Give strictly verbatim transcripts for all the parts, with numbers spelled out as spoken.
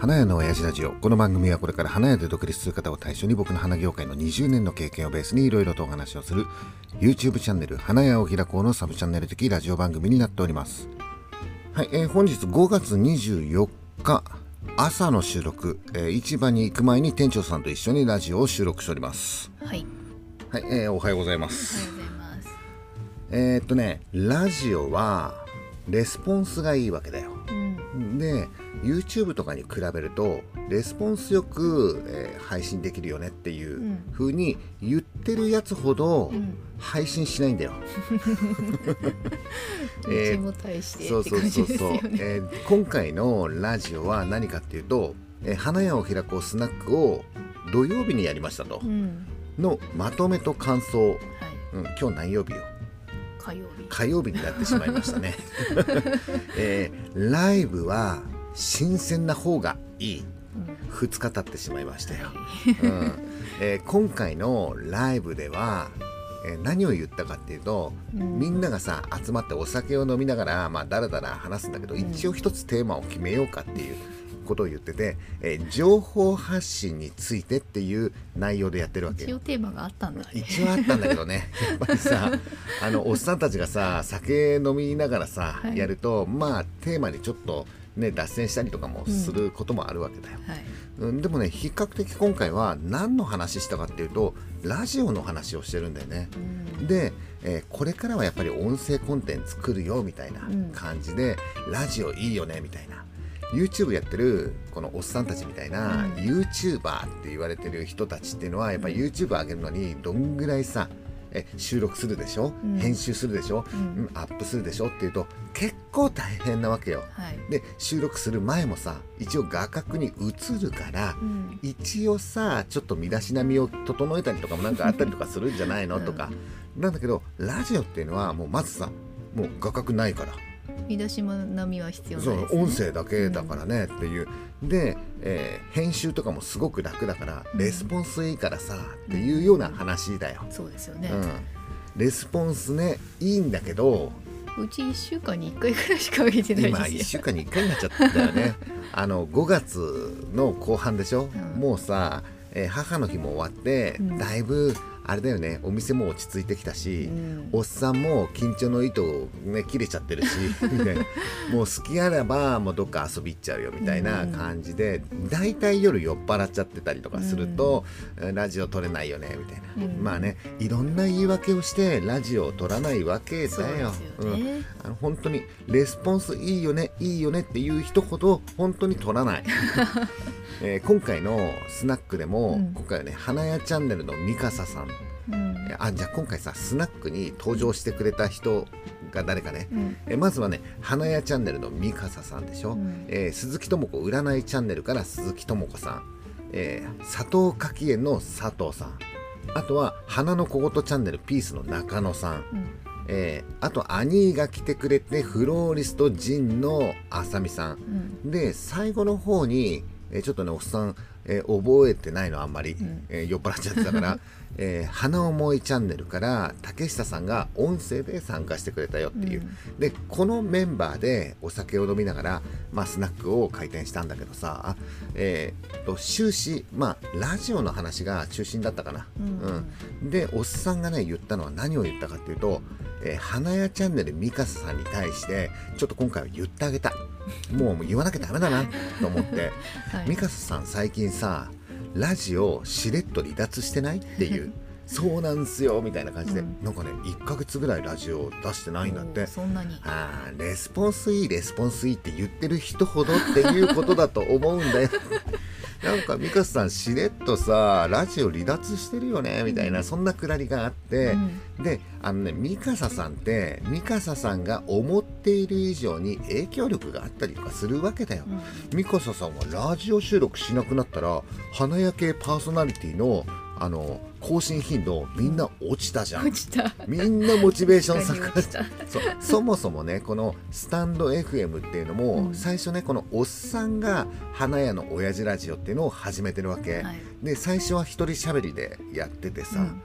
花屋の親父ラジオ。この番組はこれから花屋で独立する方を対象に僕の花業界のにじゅうねんの経験をベースにいろいろとお話をする YouTube チャンネル花屋を開こうのサブチャンネル的ラジオ番組になっております。はい、えー、本日ごがつにじゅうよっか朝の収録、えー、市場に行く前に店長さんと一緒にラジオを収録しております。はい。はい、えー、おはようございます。おはようございます。えーっとね、ラジオはレスポンスがいいわけだよ。うん、で、YouTube とかに比べるとレスポンスよく、えー、配信できるよねっていう風に言ってるやつほど配信しないんだよ。うちも大してって感じですよね。今回のラジオは何かっていうと、えー、花屋を開こうスナックを土曜日にやりましたと、うん、のまとめと感想、はい、うん、今日何曜日よ、火曜日火曜日になってしまいましたね。、えー、ライブは新鮮な方がいい、うん、ふつか経ってしまいましたよ。うん、えー、今回のライブでは、えー、何を言ったかっていうと、うん、みんながさ集まってお酒を飲みながら、まあ、だらだら話すんだけど、一応一つテーマを決めようかっていうことを言ってて、えー、情報発信についてっていう内容でやってるわけ。一応テーマがあったんだ、ね、一応あったんだけどね。やっぱりさ、あのおっさんたちがさ酒飲みながらさ、はい、やると、まあテーマにちょっとね、脱線したりとかもすることもあるわけだよ、うん、はい、でもね、比較的今回は何の話したかっていうとラジオの話をしてるんだよね、うん、で、えー、これからはやっぱり音声コンテンツ来るよみたいな感じで、うん、ラジオいいよねみたいな、 YouTube やってるこのおっさんたちみたいな、うん、YouTuber って言われてる人たちっていうのはやっぱり YouTube 上げるのにどんぐらいさえ収録するでしょ、うん、編集するでしょ、うん、アップするでしょっていうと結構大変なわけよ、はい、で収録する前もさ一応画角に映るから、うん、一応さちょっと身だしなみを整えたりとかもなんかあったりとかするんじゃないの、うん、とかなんだけど、ラジオっていうのはもうまずさもう画角ないから身だしなみは必要ないですね。そう、音声だけだからねっていう、うん、で、えー、編集とかもすごく楽だから、うん、レスポンスいいからさっていうような話だよ、うん、そうですよね、うん、レスポンスねいいんだけど、うちいっしゅうかんにいっかいくらいしか上げてないですよ。今いっしゅうかんにいっかいになっちゃったんだよね。あのごがつの後半でしょ、うん、もうさ、えー、母の日も終わって、うん、だいぶあれだよね、お店も落ち着いてきたし、うん、おっさんも緊張の糸を、ね、切れちゃってるしみたいな、もう好きあらばもうどっか遊び行っちゃうよみたいな感じで、うん、だいたい夜酔っ払っちゃってたりとかすると、うん、ラジオ撮れないよねみたいな、うん、まあね、いろんな言い訳をしてラジオを撮らないわけだよ。そうですよね、うん、あの本当にレスポンスいいよねいいよねっていう人ほど本当に撮らない。えー、今回のスナックでも、うん、今回はね花屋チャンネルのミカサさん、うん、あ、じゃあ今回さスナックに登場してくれた人が誰かね、うん、えまずはね花屋チャンネルのミカサさんでしょ、うん、えー、鈴木智子占いチャンネルから鈴木智子さん、えー、佐藤柿園の佐藤さん、あとは花の小言チャンネルピースの中野さん、うん、えー、あと兄が来てくれてフローリスト陣のあさみさん、うん、で最後の方にえちょっとねおっさん、えー、覚えてないのあんまり、うん、えー、酔っ払っちゃってたから、えー、花思いチャンネルから竹下さんが音声で参加してくれたよっていう、うん、でこのメンバーでお酒を飲みながら、まあ、スナックを開店したんだけどさ、えー、と終始、まあ、ラジオの話が中心だったかな、うんうん、でおっさんがね言ったのは何を言ったかっていうと、えー、花屋チャンネルミカサさんに対してちょっと今回は言ってあげた、もう言わなきゃダメだなと思って、はい、ミカサさん最近さラジオしれっと離脱してないっていうそうなんすよみたいな感じで、うん、なんかねいっかげつぐらいラジオ出してないんだって。そんなにあレスポンスいいレスポンスいいって言ってる人ほどっていうことだと思うんだよ。なんかミカサさんしれっとさラジオ離脱してるよねみたいな、うん、そんなくだりがあって、うん、であのねミカサさんってミカサさんが思っている以上に影響力があったりとかするわけだよ、うん、ミカサさんはラジオ収録しなくなったら花屋系パーソナリティのあの更新頻度みんな落ちたじゃん、落ちた、みんなモチベーション下がっちゃう。そもそもねこのスタンド エフエム っていうのも、うん、最初ねこのおっさんが花屋の親父ラジオっていうのを始めてるわけ、はい、で最初は一人喋りでやっててさ、うん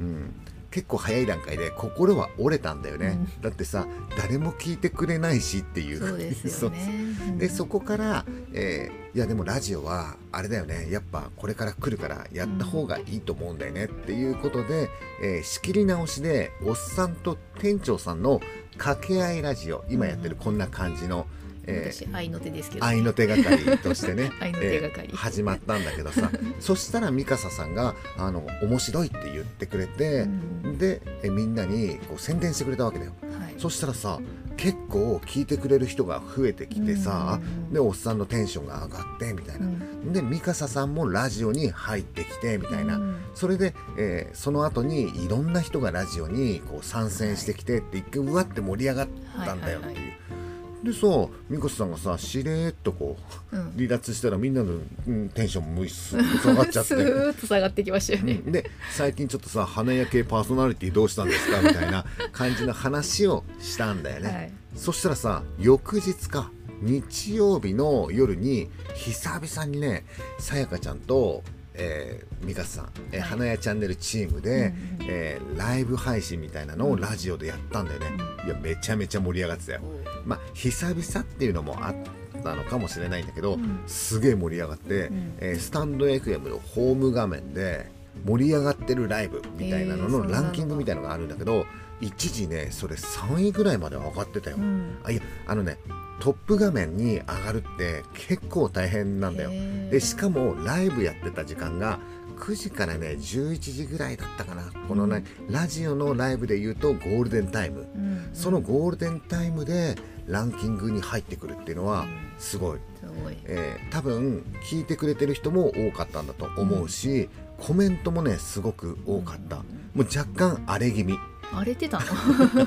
うん、結構早い段階で心は折れたんだよね、うん、だってさ誰も聞いてくれないしっていう。そうですよね。そうでそこから、えー、いやでもラジオはあれだよね、やっぱこれから来るからやった方がいいと思うんだよねっていうことで、うんえー、仕切り直しでおっさんと店長さんの掛け合いラジオ、今やってるこんな感じの、うんえー、私愛の手ですけど、ね、愛の手係としてね愛の手係、えー、始まったんだけどさそしたらミカサさんがあの面白いって言ってくれて、うん、でえみんなにこう宣伝してくれたわけだよ、はい、そしたらさ結構聞いてくれる人が増えてきてさ、うん、でおっさんのテンションが上がってみたいな、うん、でミカサさんもラジオに入ってきてみたいな、うん、それで、えー、その後にいろんな人がラジオにこう参戦してきてって一回うわって盛り上がったんだよっていう、はいはいはい。でさ、ミカサさんがさしれーっとこう、うん、離脱したらみんなの、うん、テンションも下がっちゃってスーッと下がってきましたよね、うん、で最近ちょっとさ花屋系パーソナリティどうしたんですかみたいな感じの話をしたんだよね、はい、そしたらさ翌日か日曜日の夜に久々にねさやかちゃんとえー、ミカサさん、えー、花屋チャンネルチームで、はいえー、ライブ配信みたいなのをラジオでやったんだよね、うん、いやめちゃめちゃ盛り上がってたよ、うん、まあ久々っていうのもあったのかもしれないんだけど、うん、すげえ盛り上がって、うんえー、スタンド エフエム のホーム画面で盛り上がってるライブみたいなののランキングみたいなのがあるんだけど、えー、一時ねそれさんいぐらいまで上がってたよ、うん、あいやあのねトップ画面に上がるって結構大変なんだよ。でしかもライブやってた時間がくじからねじゅういちじぐらいだったかな、この、ね、ラジオのライブで言うとゴールデンタイム、うん、そのゴールデンタイムでランキングに入ってくるっていうのはすごい、うんすごいえー、多分聞いてくれてる人も多かったんだと思うし、うん、コメントもねすごく多かった、うん、もう若干荒れ気味荒れてたの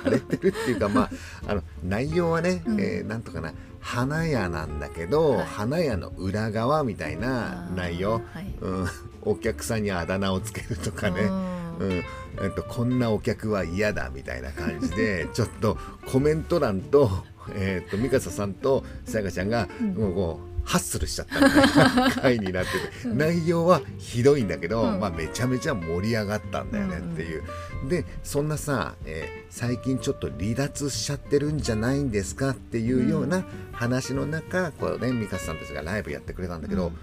荒れてるっていうか、まあ、あの内容はね、うんえー、なんとかな花屋なんだけど、はい、花屋の裏側みたいな内容、はいうん、お客さんにあだ名をつけるとかね、うんえー、とこんなお客は嫌だみたいな感じでちょっとコメント欄と、えー、とミカサさんとさやかちゃんが、うん、もうこうハッスルしちゃったみたいな回になってて、うん、内容はひどいんだけど、うんまあ、めちゃめちゃ盛り上がったんだよねっていう、うん、でそんなさ、えー、最近ちょっと離脱しちゃってるんじゃないんですかっていうような話の中、うんこうね、ミカサさんたちがライブやってくれたんだけど、うん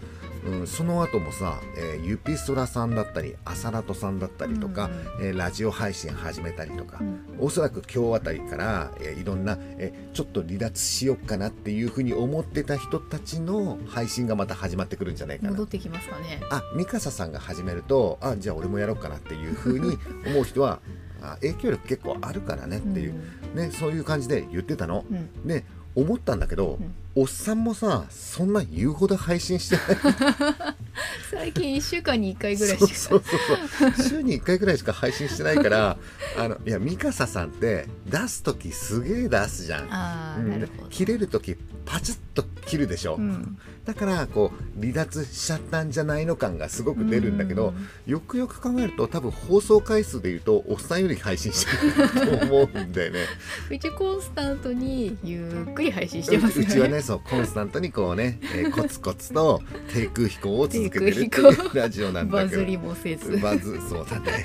うん、その後もさ、えー、ユピソラさんだったりアサラトさんだったりとか、うんえー、ラジオ配信始めたりとか、うん、おそらく今日あたりから、えー、いろんな、えー、ちょっと離脱しよっかなっていうふうに思ってた人たちのの配信がまた始まってくるんじゃないかな。戻ってきますかね。あ、ミカサさんが始めると、あ、じゃあ俺もやろうかなっていう風に思う人は影響力結構あるからねっていう、うんね、そういう感じで言ってたの、うん、で思ったんだけど、うん、おっさんもさそんな言うほど配信してない最近いっしゅうかんにいっかいぐらいしかそうそうそうそう週にいっかいぐらいしか配信してないからあのいやミカサさんって出すときすげえ出すじゃん。あ、うん、なるほど。切れるときパチッと切るでしょ、うん、だからこう離脱しちゃったんじゃないの感がすごく出るんだけど、よくよく考えると多分放送回数でいうとおっさんより配信してると思うんだよねうちコンスタントにゆっくり配信してますよね。うちはねそうコンスタントにこうね、えー、コツコツと低空飛行を続けてるっていうラジオなんだけどバズりもせずバズそうだね、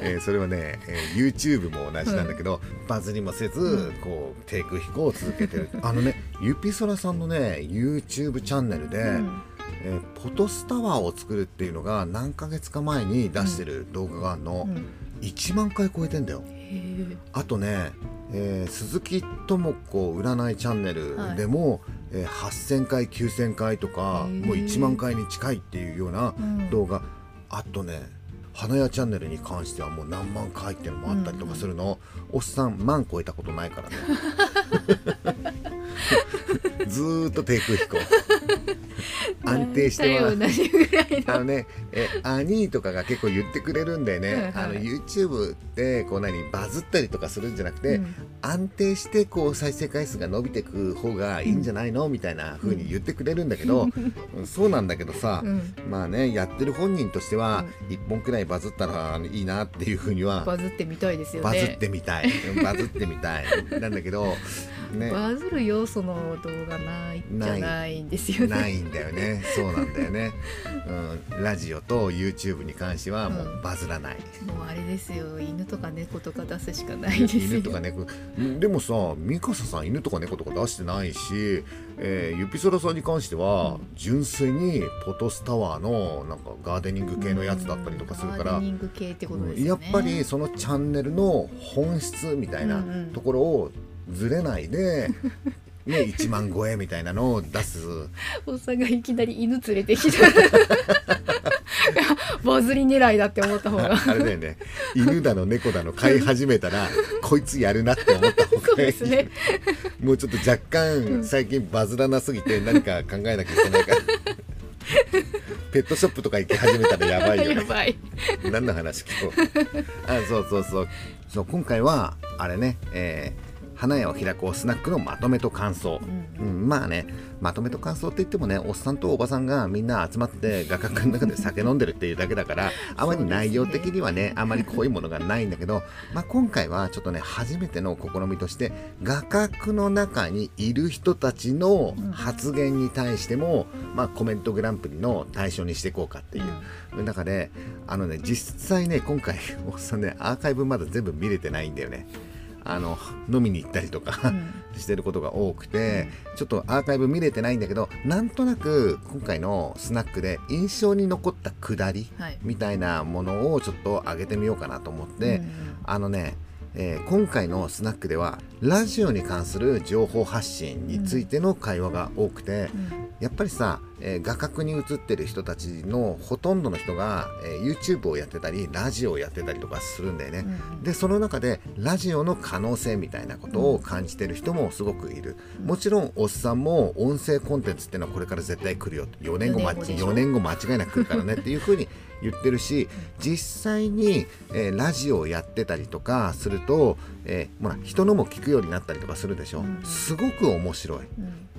えー、それはね、えー、YouTube も同じなんだけど、うん、バズりもせず、うん、こう低空飛行を続けてるあのねゆぴそらさんのね YouTube チャンネルで、うんえー、ポトスタワーを作るっていうのが何ヶ月か前に出してる動画があるの、うんうん、いちまんかい超えてんだよ。へあとね、えー、鈴木智子占いチャンネルでも、はい、えー、はっせんかいきゅうせんかいとかもういちまんかいに近いっていうような動画、うん、あとね花屋チャンネルに関してはもう何万回っていうのもあったりとかするの、うんうん、おっさん万超えたことないからねずーっと低空飛行安定してはあのねえアニーとかが結構言ってくれるんだよねあの YouTube ってこう何バズったりとかするんじゃなくて、うん、安定してこう再生回数が伸びてく方がいいんじゃないのみたいな風に言ってくれるんだけど、うん、そうなんだけどさ、うん、まあねやってる本人としては、うん、いっぽんくらいバズったらいいなっていう風にはバズってみたいですよね。バズってみたいバズってみたいなんだけどね、バズる要素の動画ないじゃないんですよね。ないんだよね。そうなんだよね、うん、ラジオと YouTube に関してはもうバズらない、うん、もうあれですよ、犬とか猫とか出すしかないですよ。犬とか猫でもさ、ミカサさん犬とか猫とか出してないし、えー、ユピソラさんに関しては純粋にポトスタワーのなんかガーデニング系のやつだったりとかするから、ガーデニング系ってことですね。やっぱりそのチャンネルの本質みたいなところをずれないで、ね、いちまん超えみたいなのを出す。おっさんがいきなり犬連れてきたバズり狙いだって思った方があれだよね。犬だの猫だの飼い始めたらこいつやるなって思った方がいい。そうですね。もうちょっと若干最近バズらなすぎて何か考えなきゃいけないからペットショップとか行き始めたらやばいよね。やばい何の話聞こうあ、そうそうそうそう、今回はあれね、えー花屋を開こうスナックのまとめと感想、うんうん、まあね、まとめと感想って言ってもね、おっさんとおばさんがみんな集まって画角の中で酒飲んでるっていうだけだからあまり内容的には ね, ねあまり濃いものがないんだけど、まあ、今回はちょっとね初めての試みとして画角の中にいる人たちの発言に対しても、まあ、コメントグランプリの対象にしていこうかっていう中で、あのね、実際ね今回おっさんねアーカイブまだ全部見れてないんだよね。あの飲みに行ったりとか、うん、してることが多くて、うん、ちょっとアーカイブ見れてないんだけど、なんとなく今回のスナックで印象に残ったくだりみたいなものをちょっと上げてみようかなと思って、はい、あのね、えー、今回のスナックではラジオに関する情報発信についての会話が多くて、うん、やっぱりさ、えー、画角に映ってる人たちのほとんどの人が、えー、YouTube をやってたりラジオをやってたりとかするんだよね、うん、でその中でラジオの可能性みたいなことを感じてる人もすごくいる、うん、もちろんおっさんも音声コンテンツってのはこれから絶対来るよ、よねんごまよねんご間違いなく来るからねっていうふうに言ってるし、実際に、えー、ラジオをやってたりとかすると、えー、ほら人のも聞くようになったりとかするでしょ、うん、すごく面白い、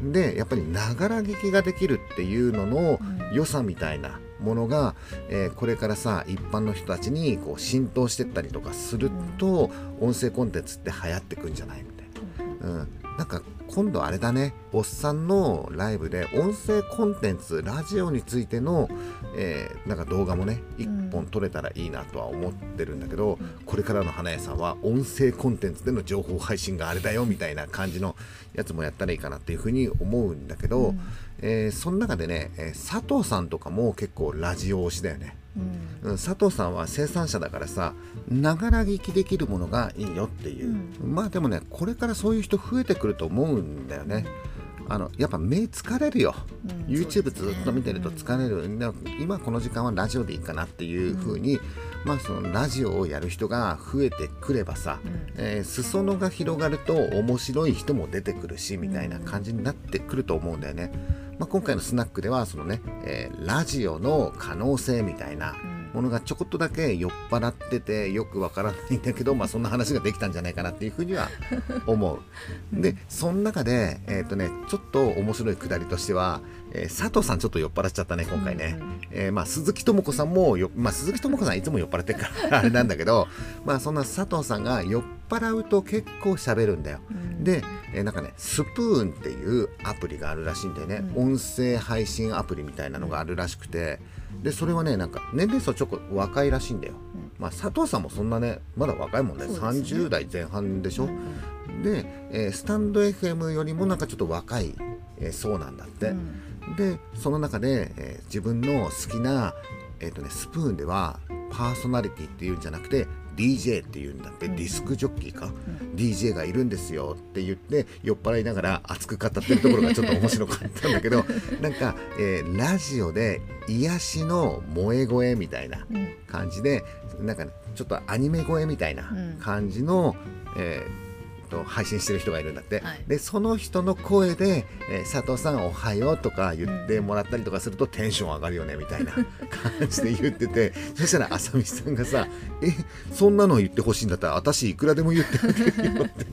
うん、でやっぱりながら聞きができるっていうのの良さみたいなものが、えー、これからさ一般の人たちにこう浸透してったりとかすると、うん、音声コンテンツって流行ってくんじゃないみたいな、うんうん、なんか今度あれだね、おっさんのライブで音声コンテンツラジオについての、えー、なんか動画もねいっぽん撮れたらいいなとは思ってるんだけど、うん、これからの花屋さんは音声コンテンツでの情報配信があれだよみたいな感じのやつもやったらいいかなっていうふうに思うんだけど、うん、えー、その中でね、えー、佐藤さんとかも結構ラジオ推しだよね、うん、佐藤さんは生産者だからさ、ながら聞きできるものがいいよっていう、うん、まあでもねこれからそういう人増えてくると思うんだよね。あのやっぱ目疲れるよ、うん、YouTube ずっと見てると疲れる、うん、今この時間はラジオでいいかなっていう風に、うん、まあそのラジオをやる人が増えてくればさ、うん、えー、裾野が広がると面白い人も出てくるしみたいな感じになってくると思うんだよね。まあ、今回のスナックではそのね、えー、ラジオの可能性みたいなものがちょこっとだけ酔っ払っててよくわからないんだけど、まあそんな話ができたんじゃないかなっていうふうには思う、うん、でその中でえっとねちょっと面白いくだりとしては、えー、佐藤さんちょっと酔っ払っちゃったね今回ね、うん、えー、まあ鈴木智子さんもよ、まあ、鈴木智子さんいつも酔っ払ってるからあれなんだけどまあそんな佐藤さんが酔っ払うと結構喋るんだよ、うん、で、えー、なんかねスプーンっていうアプリがあるらしいんだよね、うん、音声配信アプリみたいなのがあるらしくて、でそれはねなんか年齢層ちょっと若いらしいんだよ、うん、まあ佐藤さんもそんなねまだ若いもんね、さんじゅう代前半でしょ、うん、で、えー、スタンド エフエム よりもなんかちょっと若い、えー、そうなんだって、うん、でその中で、えー、自分の好きな、えーとね、スプーンではパーソナリティっていうんじゃなくてディージェー っていうんだって、ディスクジョッキーか、うん、ディージェー がいるんですよって言って酔っ払いながら熱く語ってるところがちょっと面白かったんだけどなんか、えー、ラジオで癒しの萌え声みたいな感じで、うん、なんかちょっとアニメ声みたいな感じの、うん、えー配信してる人がいるんだって、はい、でその人の声で、えー、佐藤さんおはようとか言ってもらったりとかするとテンション上がるよねみたいな感じで言っててそしたらあさみさんがさえそんなの言ってほしいんだったら私いくらでも言ってあげるよって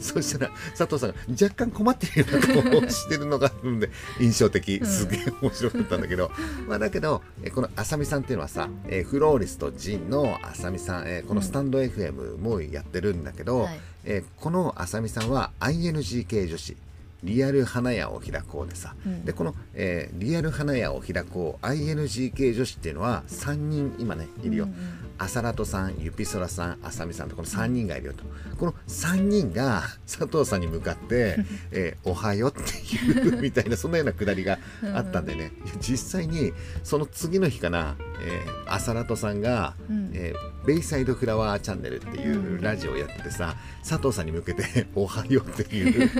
そしたら佐藤さんが若干困ってるような顔をしてるのがあるんで印象的、すげえ面白かったんだけど、うん、まあだけどこのあさみさんっていうのはさ、えー、フローリストジンのあさみさん、えー、このスタンド エフエム もやってるんだけど、はい、えー、このあさみさんは アイエヌジーケー 女子リアル花屋を開こうでさ、うん、でこの、えー、リアル花屋を開こう アイエヌジーケー 女子っていうのはさんにん今ねいるよ、うんうん、アサラトさん、ユピソラさん、あさみさんとこのさんにんがいるよと、このさんにんが佐藤さんに向かって、えー、おはようっていうみたいなそんなようなくだりがあったんでね、うん、実際にその次の日かな、えー、アサラトさんが、うんえー、ベイサイドフラワーチャンネルっていうラジオをやっててさ、うん、佐藤さんに向けておはようっていう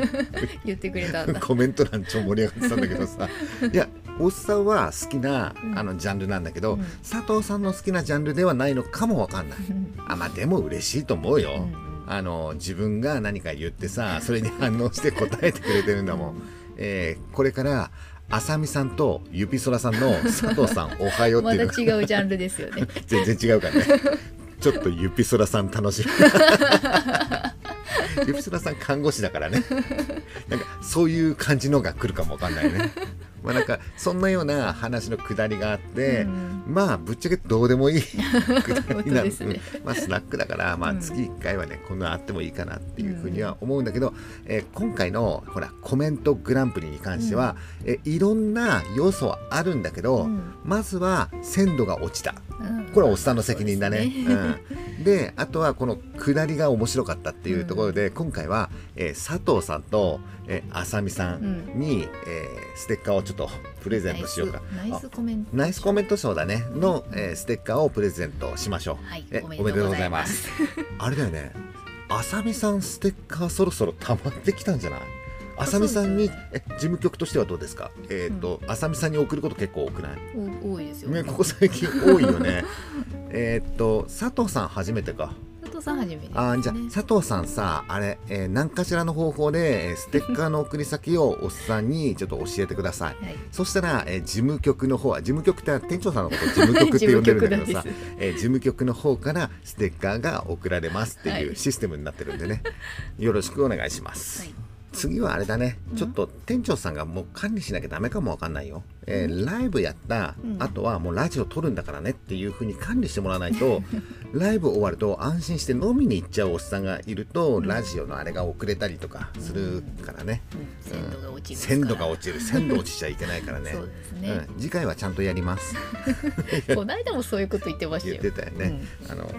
言ってくれたんだコメント欄超盛り上がってたんだけどさいやおっさんは好きなあのジャンルなんだけど、うん、佐藤さんの好きなジャンルではないのかもわかんない、うん、あまあでも嬉しいと思うよ、うん、あの自分が何か言ってさそれに反応して答えてくれてるんだもん、えー、これからあさみさんとゆぴそらさんの佐藤さんおはようっていうまた違うジャンルですよね全然違うからねちょっとゆぴそらさん楽しみゆぴそらさん看護師だからねなんかそういう感じのが来るかもわかんないねまあなんかそんなような話のくだりがあって、うん、まあぶっちゃけどうでもいいくだりなんです、ねうん、まあスナックだから、まあ、月いっかいはね、うん、こんなあってもいいかなっていうふうには思うんだけど、えー、今回のほらコメントグランプリに関しては、うん、えいろんな要素はあるんだけど、うん、まずは鮮度が落ちた、うん、これはおっさんの責任だね、うん、であとはこのくだりが面白かったっていうところで、うん、今回は、えー、佐藤さんとあさみさんに、うんえー、ステッカーをちょっとプレゼントしようか。ナイス、ナイスコメント。ナイスコメント賞だねの、えー、ステッカーをプレゼントしましょう。はい、おめでとうございます。あれだよね。あさみさんステッカーそろそろ溜まってきたんじゃない？あさみさんに、ね、え事務局としてはどうですか？えっと、あさみさんに送ること結構多くない？多いですよね。ねここ最近多いよね。えっと佐藤さん初めてか。佐藤さん初めてですね。あ、じゃあ佐藤さんさあれ、えー、何かしらの方法で、えー、ステッカーの送り先をおっさんにちょっと教えてください、はい、そしたら、えー、事務局の方は事務局って店長さんのことを事務局って呼んでるんだけどさ、えー、事務局の方からステッカーが送られますっていうシステムになってるんでね、はい、よろしくお願いします、はい、次はあれだね、ちょっと店長さんがもう管理しなきゃダメかもわかんないよ、えー、ライブやった、うん、あとはもうラジオ撮るんだからねっていう風に管理してもらわないとライブ終わると安心して飲みに行っちゃうおっさんがいると、うん、ラジオのあれが遅れたりとかするからね、うんうん、鮮度が落ちる鮮度が落ちる鮮度落ちちゃいけないからねそうですね、うん、次回はちゃんとやりますこの間もそういうこと言ってましたよ言ってたよね、うん、あの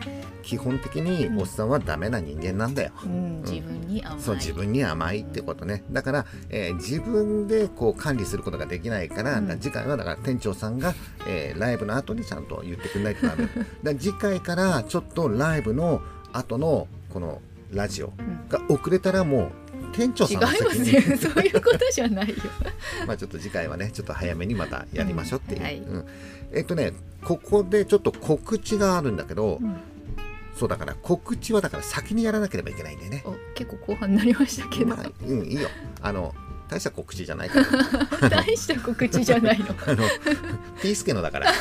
基本的におっさんはダメな人間なんだよ、うんうん、自分に甘いそう自分に甘いってことねだから、えー、自分でこう管理することができないから、うん次回はだから店長さんが、えー、ライブの後にちゃんと言ってくれないとダメだ次回からちょっとライブの後のこのラジオが遅れたらもう店長さんの責任違いますよそういうことじゃないよまあちょっと次回はねちょっと早めにまたやりましょうっていう、うんはいうん、えっとねここでちょっと告知があるんだけど、うんそうだから告知はだから先にやらなければいけないんだよね結構後半になりましたけど、まあ、うんいいよあの大した告知じゃないから大した告知じゃないのあのピースケのだから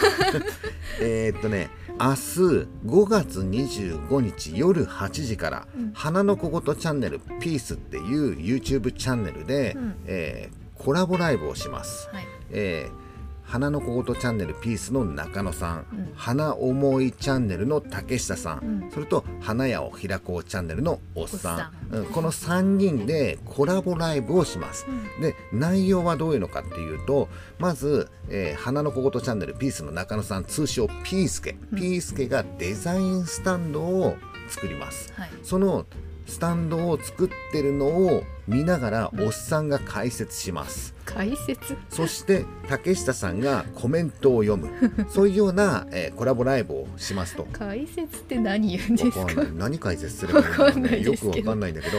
えっとね明日ごがつにじゅうごにち夜はちじから、うん、花の小言チャンネルピースっていう YouTube チャンネルで、うんえー、コラボライブをします、はいえー花の小言チャンネルピースの中野さん、うん、花思いチャンネルの竹下さん、うん、それと花屋を開こうチャンネルのおっさん、うん、このさんにんでコラボライブをします、うん、で内容はどういうのかっていうとまず、えー、花の小言チャンネルピースの中野さん通称ピースケ、うん、ピースケがデザインスタンドを作ります、はい、そのスタンドを作ってるのを見ながらおっさんが解説します解説そして竹下さんがコメントを読むそういうような、えー、コラボライブをしますと解説って何言うんですか何解説すればいいのか、ね、よくわかんないんだけど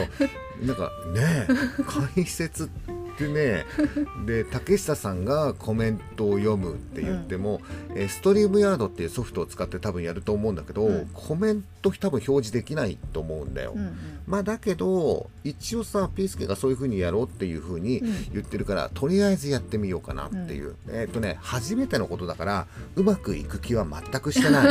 なんかね解説ってでね、で竹下さんがコメントを読むって言っても、うん、えストリームヤードっていうソフトを使って多分やると思うんだけど、うん、コメント多分表示できないと思うんだよ、うんうん、まあだけど一応さピースケがそういう風にやろうっていう風に言ってるから、うん、とりあえずやってみようかなっていう、うん、えっとね初めてのことだからうまくいく気は全くしてな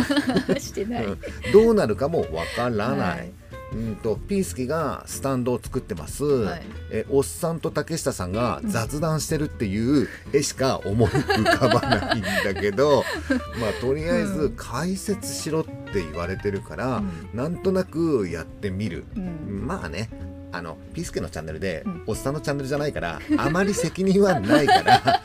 いしてない、うん、どうなるかもわからない、はいうんとピースキがスタンドを作ってます、はい、えおっさんと竹下さんが雑談してるっていう絵しか思い浮かばないんだけどまあとりあえず解説しろって言われてるから、うん、なんとなくやってみる、うん、まあねあのピースケのチャンネルで、うん、おっさんのチャンネルじゃないからあまり責任はないから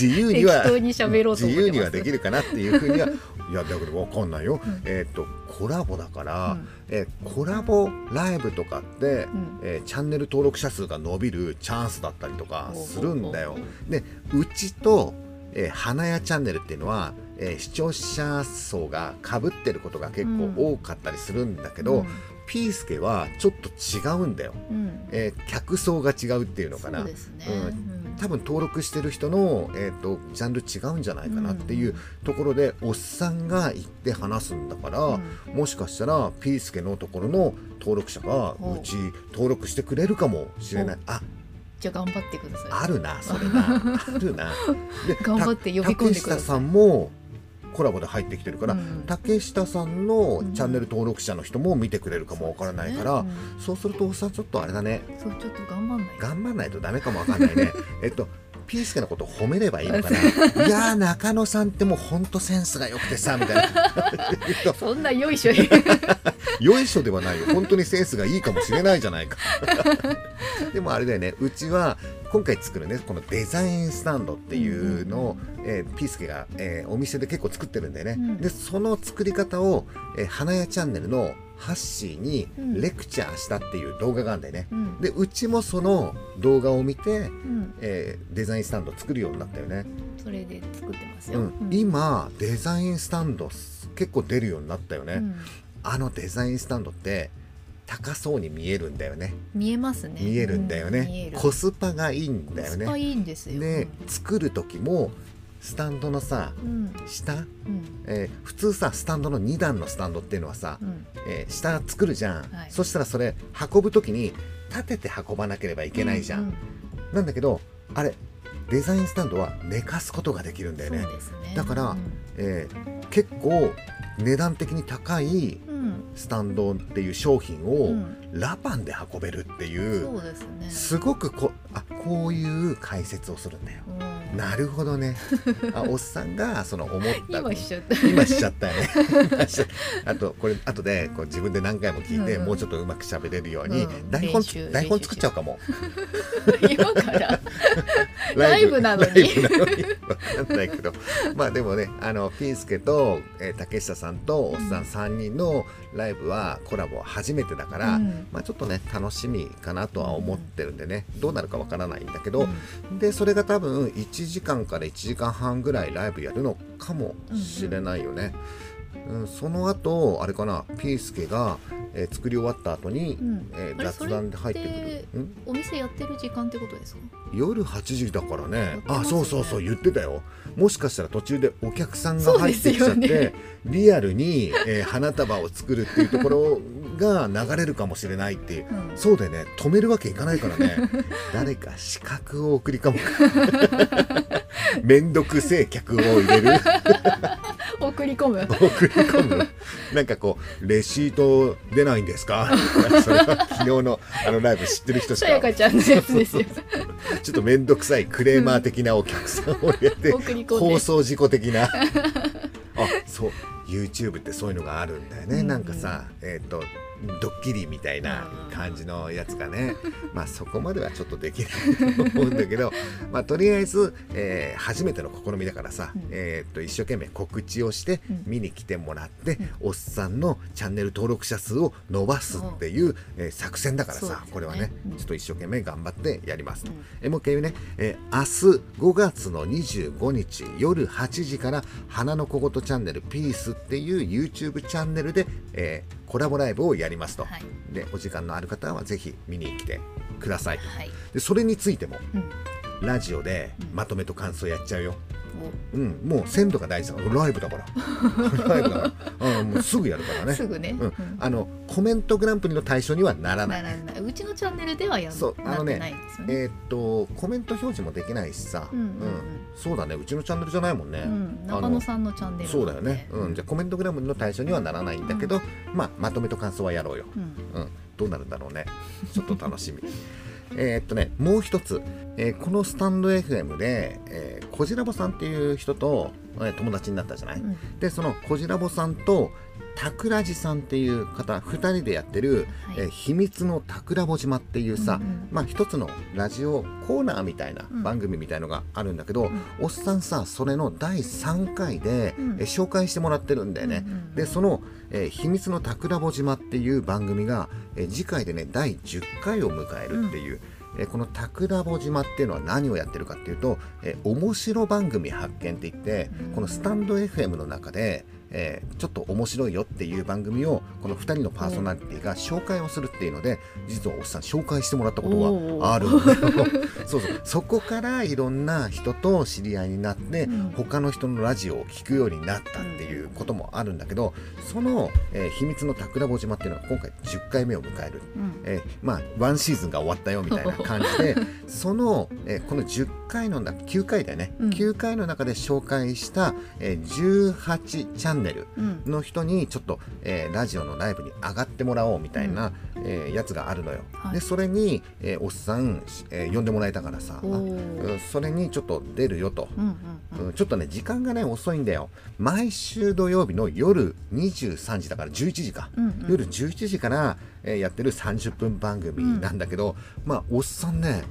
自由には適当に喋ろうと思ってます。自由にはできるかなっていうふうにはいやだけど分かんないよ、うん、えっとコラボだから、うんえー、コラボライブとかって、うんえー、チャンネル登録者数が伸びるチャンスだったりとかするんだよ、うん、でうちと、えー、花屋チャンネルっていうのはえー、視聴者層が被ってることが結構多かったりするんだけど、うん、ピースケはちょっと違うんだよ、うんえー、客層が違うっていうのかな、そうですね、うん、多分登録してる人の、えーと、ジャンル違うんじゃないかなっていうところで、うん、おっさんが行って話すんだから、うん、もしかしたらピースケのところの登録者がうち登録してくれるかもしれない。あじゃあ頑張ってください。あるなそれなあるなで頑張って呼び込んでください。竹下さんもコラボで入ってきてるから、うん、竹下さんのチャンネル登録者の人も見てくれるかもわからないから、うん そうですね、うん、そうするとおっさんちょっとあれだね、そうちょっと頑張んない頑張んないとダメかもわかんないねえっとピースケのこと褒めればいいのかな。いや中野さんってもうほんとセンスが良くてさみたいなそんなよいしょよいしょではないよ、本当にセンスがいいかもしれないじゃないかでもあれだよね、うちは今回作るねこのデザインスタンドっていうのを、うんえー、ピースケが、えー、お店で結構作ってるんだよね、うん、でその作り方を、えー、花屋チャンネルのハッシーにレクチャーしたっていう動画があるんだよね、うん、でうちもその動画を見て、うんえー、デザインスタンド作るようになったよね。それで作ってますよ、うんうん、今デザインスタンド結構出るようになったよね、うん、あのデザインスタンドって高そうに見えるんだよね。見えますね。見えるんだよね、うん、コスパがいいんだよね。コスパいいんですよ。で作る時もスタンドのさ、うん、下、うんえー、普通さスタンドのに段のスタンドっていうのはさ、うんえー、下作るじゃん、はい、そしたらそれ運ぶ時に立てて運ばなければいけないじゃん、うんうん、なんだけどあれデザインスタンドは寝かすことができるんだよね。そうですね。だから、うんえー、結構値段的に高いスタンドっていう商品をラパンで運べるっていう、うん、そうですね、すごくこあこういう解説をするんだよ、うんなるほどね。あおっさんがその思った今しちゃった今しちゃったよねあとこれ後でこう自分で何回も聞いて、うん、もうちょっとうまく喋れるように、うん、台本台本作っちゃうかも今からライブなのに分かんないけどまあでもねあのピースケと、えー、竹下さんとおっさんさんにんのライブはコラボ初めてだから、うん、まあちょっとね楽しみかなとは思ってるんでね、どうなるかわからないんだけど、うん、でそれが多分いちじかんからいちじかんはんぐらいライブやるのかもしれないよね、うんうんうん、その後あれかなピースケが、えー、作り終わった後に、うんえー、雑談で入ってくる。お店やってる時間ってことですか。夜はちじだからね。あ、そうそうそう言ってたよ。もしかしたら途中でお客さんが入ってきちゃって、ね、リアルに、えー、花束を作るっていうところが流れるかもしれないっていう、うん、そうでね止めるわけいかないからね誰か資格を送りかもめんどくせえ客を入れる送り込む送り込むなんかこうレシート出ないんですかそれは昨日のあのライブ知ってる人しかさやかちゃんのやつですよ。ちょっとめんどくさいクレーマー的なお客さんを入れて、うん、放送事故的なあそう YouTube ってそういうのがあるんだよね、うん、なんかさえっとドッキリみたいな感じのやつかね。まあそこまではちょっとできないと思うんだけどまあとりあえず、えー、初めての試みだからさ、うんえー、っと一生懸命告知をして見に来てもらって、うん、おっさんのチャンネル登録者数を伸ばすっていう、えー、作戦だからさ、ね、これはねちょっと一生懸命頑張ってやります、うん、えもう一回言うね、えー、明日ごがつのにじゅうごにち夜はちじから花の小言チャンネルピースっていう YouTube チャンネルで、えー、コラボライブをやりますありますと、はい、でお時間のある方はぜひ見に来てください、はい、でそれについても、うん、ラジオでまとめと感想やっちゃうよ、うん、もう鮮度が大事だからライブだからライブだから、うん、もうすぐやるからねすぐね、うんうん、あのコメントグランプリの対象にはならない、ならない、うちのチャンネルではやんそうあのね、なってないですよね。えー、っとコメント表示もできないしさ、うんうんうんうん、そうだね、うちのチャンネルじゃないもんね、うん、中野さんのチャンネル、ね、そうだよね、うん、じゃあコメントグランプリの対象にはならないんだけど、うん、まあ、まとめと感想はやろうよ、うんうん、どうなるんだろうね、ちょっと楽しみえっとね、もう一つ、えー、このスタンド エフエム で、えー、こじらぼさんっていう人と、えー、友達になったじゃない、うん、でそのこじらぼさんとたくらじさんっていう方ふたりでやってる、はい、えー、秘密のたくらぼ島っていうさ、うんうん、まあ、一つのラジオコーナーみたいな番組みたいのがあるんだけど、うん、おっさんさそれのだいさんかいで、うん、えー、紹介してもらってるんだよね、うんうん、でその、えー、秘密のたくらぼ島っていう番組が、えー、次回でねだいじゅっかいを迎えるっていう、うん、えー、このたくらぼ島っていうのは何をやってるかっていうと、えー、面白番組発見っていって、うん、このスタンド エフエム の中で、えー、ちょっと面白いよっていう番組をこのふたりのパーソナリティが紹介をするっていうので、実はおっさん紹介してもらったことがあるんだけどそうそう、そこからいろんな人と知り合いになって、うん、他の人のラジオを聞くようになったっていうこともあるんだけど、その、えー、秘密のたくらぼ島っていうのは今回じゅっかいめを迎える、うん、えー、まあワンシーズンが終わったよみたいな感じでその、えー、このじゅっかいの中きゅうかいだよね、うん、きゅうかいの中で紹介した、えー、じゅうはちチャンネルの人にちょっと、えー、ラジオのライブに上がってもらおうみたいな、うん、えー、やつがあるのよ、はい、でそれに、えー、おっさん、えー、呼んでもらえたからさ、それにちょっと出るよと、うんうんうん、ちょっとね時間がね遅いんだよ、毎週土曜日の夜にじゅうさんじだからじゅういちじか、うんうん、夜じゅういちじから、えー、やってるさんじゅっぷん番組なんだけど、うん、まあおっさんね、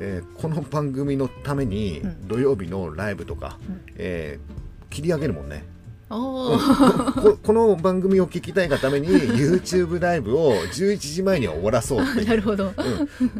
えー、この番組のために土曜日のライブとか、うん、えー、切り上げるもんね。おこ, この番組を聞きたいがために YouTube ライブをじゅういちじまえには終わらそうっていうなるほど、う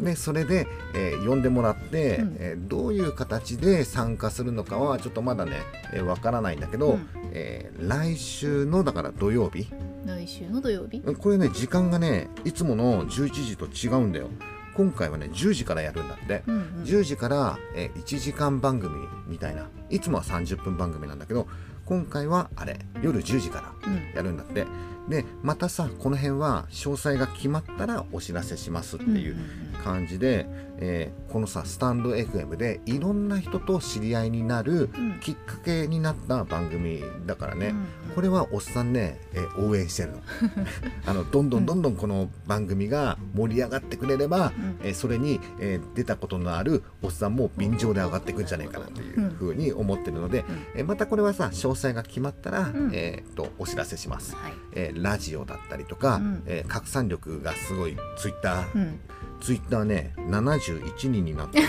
んね、それで、えー、呼んでもらって、うん、えー、どういう形で参加するのかはちょっとまだね、えー、わからないんだけど、うん、えー、来週のだから土曜日来週の土曜日これね時間がねいつものじゅういちじと違うんだよ。今回はねじゅうじからやるんだって、うんうん、じゅうじから、えー、いちじかん番組みたいな、いつもはさんじゅっぷん番組なんだけど今回はあれ夜じゅうじからやるんだって、うん、でまたさこの辺は詳細が決まったらお知らせしますっていう感じで、うんうんうん、えー、このさスタンド エフエム でいろんな人と知り合いになるきっかけになった番組だからね、うん、これはおっさんね、えー、応援してるのあのどんどんどんどんこの番組が盛り上がってくれれば、うん、えー、それに、えー、出たことのあるおっさんも便乗で上がってくるんじゃないかなというふうに思ってるので、うん、えー、またこれはさ詳細が決まったら、うん、えー、とお知らせします、はい、えー、ラジオだったりとか、うん、えー、拡散力がすごいツイッター、うん、ツイッターねななじゅういちにんになったな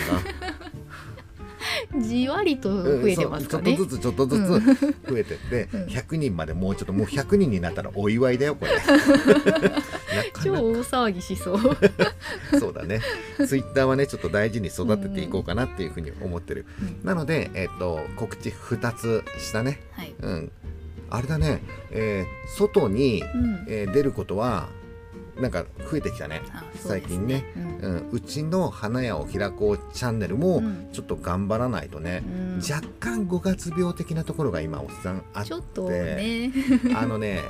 じわりと増えてますかね、うん、ちょっとずつちょっとずつ増えてって、うん、ひゃくにんまでもうちょっともうひゃくにんになったらお祝いだよこれ超大騒ぎしそうそうだね、ツイッターはねちょっと大事に育てていこうかなっていうふうに思ってる、うんうん、なので、えー、と告知ふたつしたね、はい、うん、あれだね、えー、外に、うん、えー、出ることはなんか増えてきたね、最近ね、うんうん、うちの花屋を開こうチャンネルもちょっと頑張らないとね、うん、若干ごがつ病的なところが今おっさんあってちょっとねあのね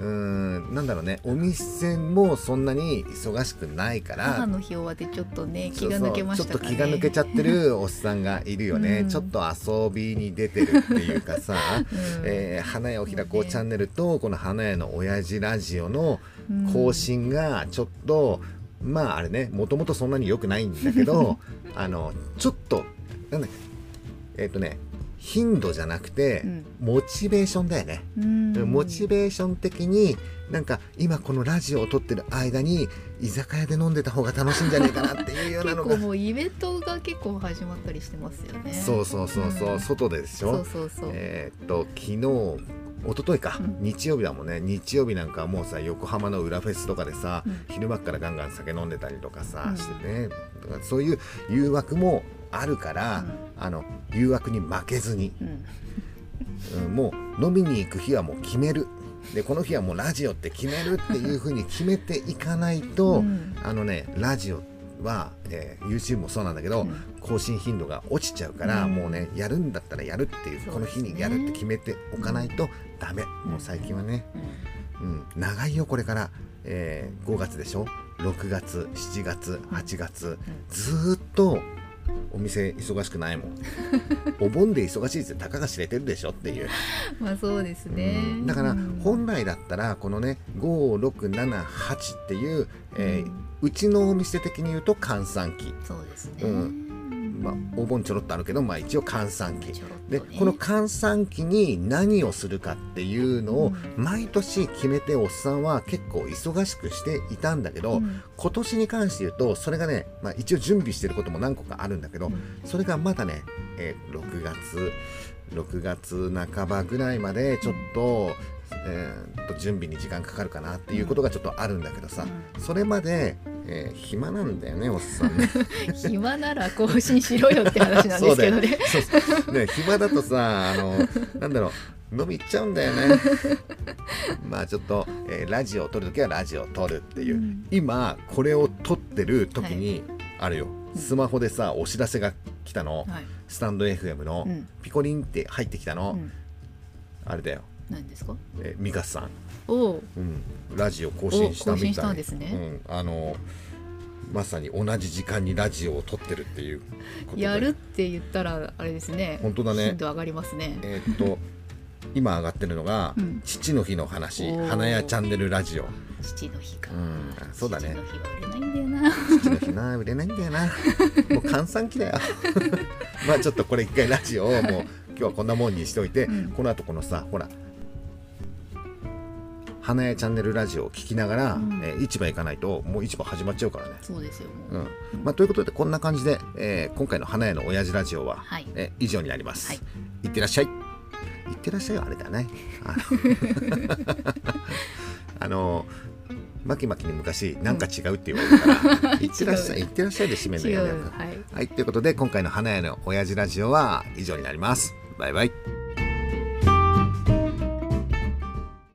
うーんなんだろうね、お店もそんなに忙しくないから母の日終わってちょっとね気が抜けましたかね、そうそうちょっと気が抜けちゃってるおっさんがいるよね、うん、ちょっと遊びに出てるっていうかさ、うん、えー、花屋を開こうチャンネルとこの花屋の親父ラジオの更新がちょっと、うん、まああれねもともとそんなに良くないんだけどあのちょっとなんだっけえっとね頻度じゃなくて、うん、モチベーションだよね、うん、モチベーション的になんか今このラジオを撮ってる間に居酒屋で飲んでた方が楽しいんじゃないかなっていうようなのが結構もうイベントが結構始まったりしてますよね。そうそうそうそう、うん、外ででしょ。そうそうそう、えー、っと昨日一昨日か、うん、日曜日だもんね。日曜日なんかもうさ横浜の裏フェスとかでさ、うん、昼間からガンガン酒飲んでたりとかさ、うん、してね、だからそういう誘惑もあるから、うん、あの誘惑に負けずに、うんうん、もう飲みに行く日はもう決めるでこの日はもうラジオって決めるっていう風に決めていかないと、うん、あのねラジオは、えー、YouTube もそうなんだけど、うん、更新頻度が落ちちゃうから、うん、もうねやるんだったらやるっていう、うん、この日にやるって決めておかないとダメ、うん、もう最近はね、うんうん、長いよこれから、えー、ごがつでしょ、ろくがつしちがつはちがつ、ずーっとお店忙しくないもんお盆で忙しいってたかが知れてるでしょっていうまあそうですね、うん、だから本来だったらこのね ご、ろく、なな、はち っていう、うんえー、うちのお店的に言うと閑散期、そうですね、うんまあ、お盆ちょろっとあるけど、まあ、一応閑散期、ね、でこの閑散期に何をするかっていうのを毎年決めておっさんは結構忙しくしていたんだけど、うん、今年に関して言うとそれがね、まあ、一応準備してることも何個かあるんだけど、うん、それがまだね、えー、ろくがつ、ろくがつなかばぐらいまでちょっと、えー、っと準備に時間かかるかなっていうことがちょっとあるんだけどさ、うん、それまでえー、暇なんだよねおっさんね暇なら更新しろよって話なんですけどねそうだよ、そうね、暇だとさあのなんだろう飲み行っちゃうんだよねまあちょっと、えー、ラジオを撮るときはラジオを撮るっていう、うん、今これを撮ってるときに、はい、あるよスマホでさお知らせが来たの、はい、スタンド エフエム の、うん、ピコリンって入ってきたの、うん、あれだよ何ですか、えー、ミカさんお、うん、ラジオ更新したみたい、更新したんですね、うん、あのまさに同じ時間にラジオを撮ってるっていうことでやるって言ったらあれですね、本当だね、頻度上がりますね、えー、っと今上がってるのが、うん、父の日の話花屋チャンネルラジオ、父の日か、うん、そうだね、父の日は売れないんだよな父の日な売れないんだよなもう閑散期だよまあちょっとこれ一回ラジオをもう今日はこんなもんにしておいて、うん、この後このさほら花屋チャンネルラジオを聞きながら、うんえー、市場行かないともう市場始まっちゃうからね。そうですよ、うんまあ、ということでこんな感じで、えー、今回の花屋の親父ラジオは、はいえー、以上になります、はい、いってらっしゃい、いってらっしゃいはあれだねあのあのマキマキに昔なんか違うって言われるから、うん、いってらっしゃいいってらっしゃいで締めるのよ、はい、はい、ということで今回の花屋の親父ラジオは以上になります。バイバイ。